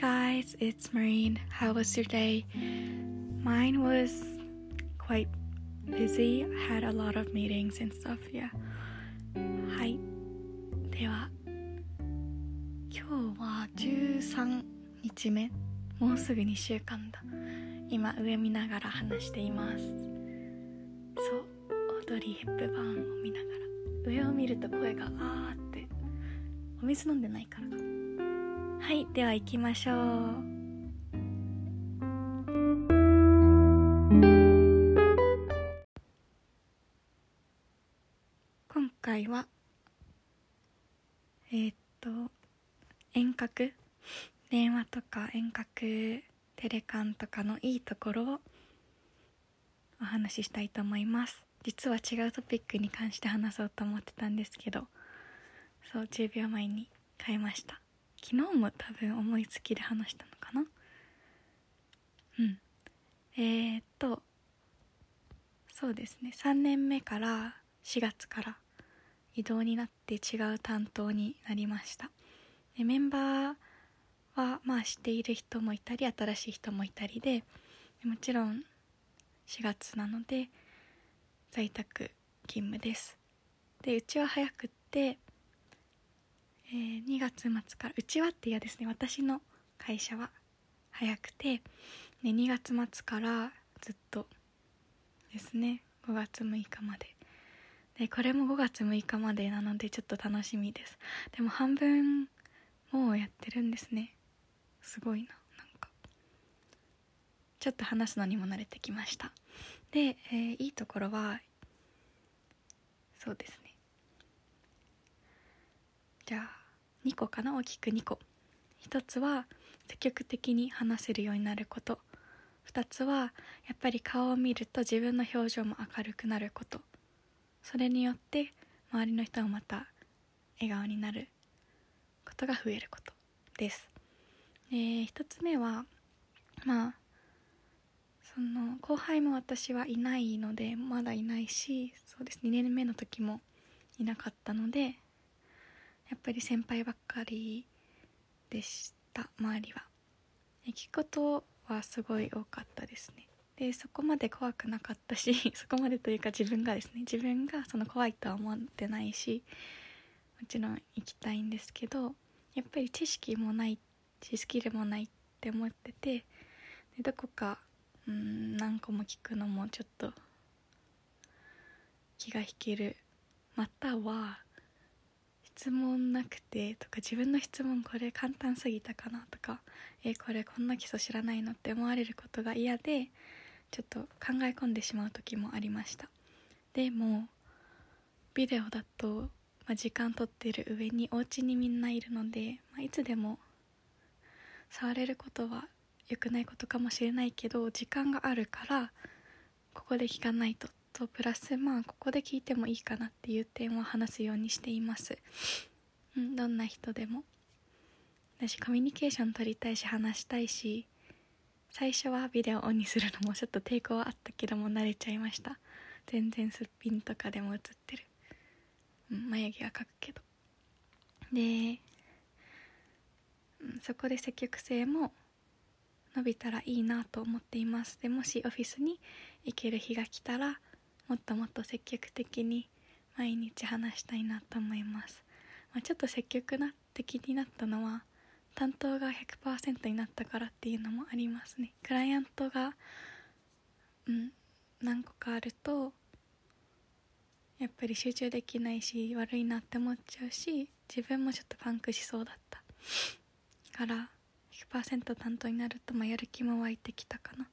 Hi guys, it's Marine. How was your day? Mine was quite busy. I had a lot of meetings and stuff, yeah. はい。では、今日は13日目。もうすぐ2週間だ。今、上見ながら話しています。そう、オードリー・ヘップバーンを見ながら。上を見ると声があーって。お水飲んでないからか。はい、では行きましょう。今回は遠隔電話とか遠隔テレカンとかのいいところをお話ししたいと思います。実は違うトピックに関して話そうと思ってたんですけど、そう10秒前に変えました。昨日も多分思いつきで話したのかな。そうですね、3年目から4月から異動になって違う担当になりました。でメンバーはまあ知っている人もいたり新しい人もいたりで、もちろん4月なので在宅勤務です。でうちは早くって2月末からうちはって嫌ですね、私の会社は早くて、ね、2月末からずっとですね5月6日までで、これも5月6日までなのでちょっと楽しみです。でも半分もうやってるんですね。すごいな、なんかちょっと話すのにも慣れてきました。で、いいところはそうですね、じゃあ2個かな、大きく2個。1つは積極的に話せるようになること、2つはやっぱり顔を見ると自分の表情も明るくなること、それによって周りの人もまた笑顔になることが増えることです。1つ目はまあその後輩も私はいないので、まだいないし、そうです、2年目の時もいなかったのでやっぱり先輩ばっかりでした。周りは聞くことはすごい多かったですね。でそこまで怖くなかったし、そこまでというか自分がその怖いとは思ってないし、もちろん行きたいんですけど、やっぱり知識もないしスキルもないって思ってて、でどこか何個も聞くのもちょっと気が引ける、または質問なくてとか、自分の質問これ簡単すぎたかなとか、これこんな基礎知らないのって思われることが嫌で、ちょっと考え込んでしまう時もありました。でもビデオだと、時間取ってる上にお家にみんないるので、いつでも触れることは良くないことかもしれないけど、時間があるからここで聞かないとと、プラスここで聞いてもいいかなっていう点を話すようにしています、どんな人でも。私コミュニケーション取りたいし話したいし、最初はビデオオンにするのもちょっと抵抗はあったけども慣れちゃいました。全然すっぴんとかでも映ってる、眉毛は描くけど。で、そこで積極性も伸びたらいいなと思っています。でもしオフィスに行ける日が来たらもっともっと積極的に毎日話したいなと思います、ちょっと積極的になったのは担当が 100% になったからっていうのもありますね。クライアントが、何個かあるとやっぱり集中できないし悪いなって思っちゃうし、自分もちょっとパンクしそうだったから 100% 担当になるとやる気も湧いてきたかな。あ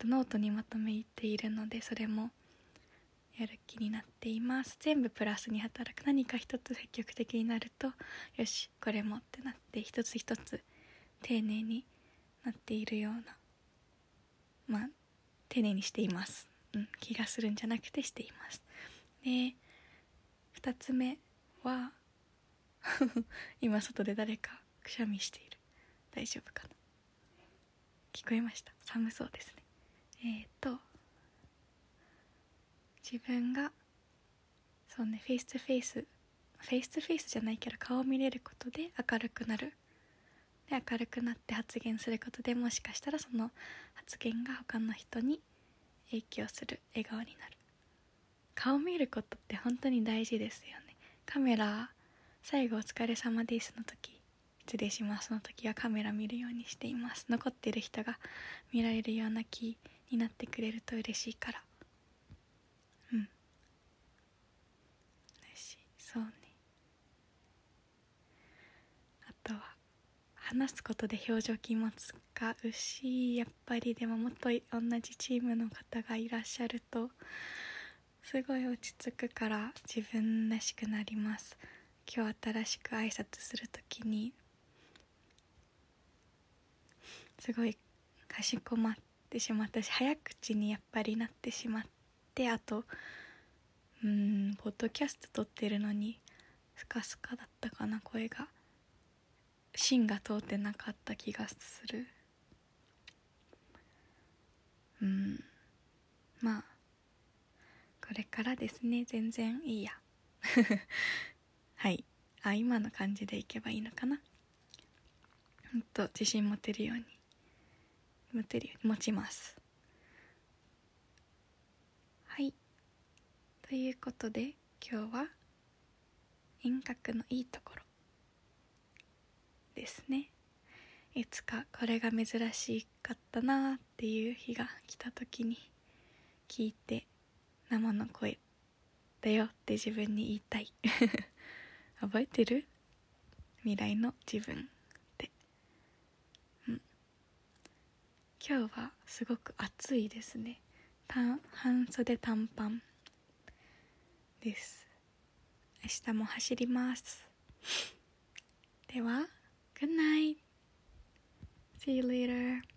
とノートにまとめているのでそれもやる気になっています。全部プラスに働く、何か一つ積極的になるとよしこれもってなって、一つ一つ丁寧になっているような、丁寧にしています、気がするんじゃなくてしています。で2つ目は今外で誰かくしゃみしている、大丈夫かな、聞こえました、寒そうですね。自分がそうね、フェイストゥフェイスじゃないけど顔を見れることで明るくなる。で明るくなって発言することで、もしかしたらその発言が他の人に影響する、笑顔になる。顔見ることって本当に大事ですよね。カメラ、最後お疲れ様ですの時、失礼しますの時はカメラ見るようにしています。残っている人が見られるような気になってくれると嬉しいから。嬉しい。そうね。あとは話すことで表情筋も使うし、やっぱりでももっと同じチームの方がいらっしゃるとすごい落ち着くから、自分らしくなります。今日新しく挨拶するときにすごいかしこまってしまったし、早口にやっぱりなってしまって、あとポッドキャスト撮ってるのにスカスカだったかな、声が、芯が通ってなかった気がする。まあこれからですね。全然いいやはい、今の感じでいけばいいのかな。ほんと自信持てるように持ちます。はい、ということで今日は遠隔のいいところですね。いつかこれが珍しかったなっていう日が来た時に聞いて、生の声だよって自分に言いたい覚えてる？未来の自分って、今日はすごく暑いですね。半袖短パンです。明日も走りますでは、Good night. See you later.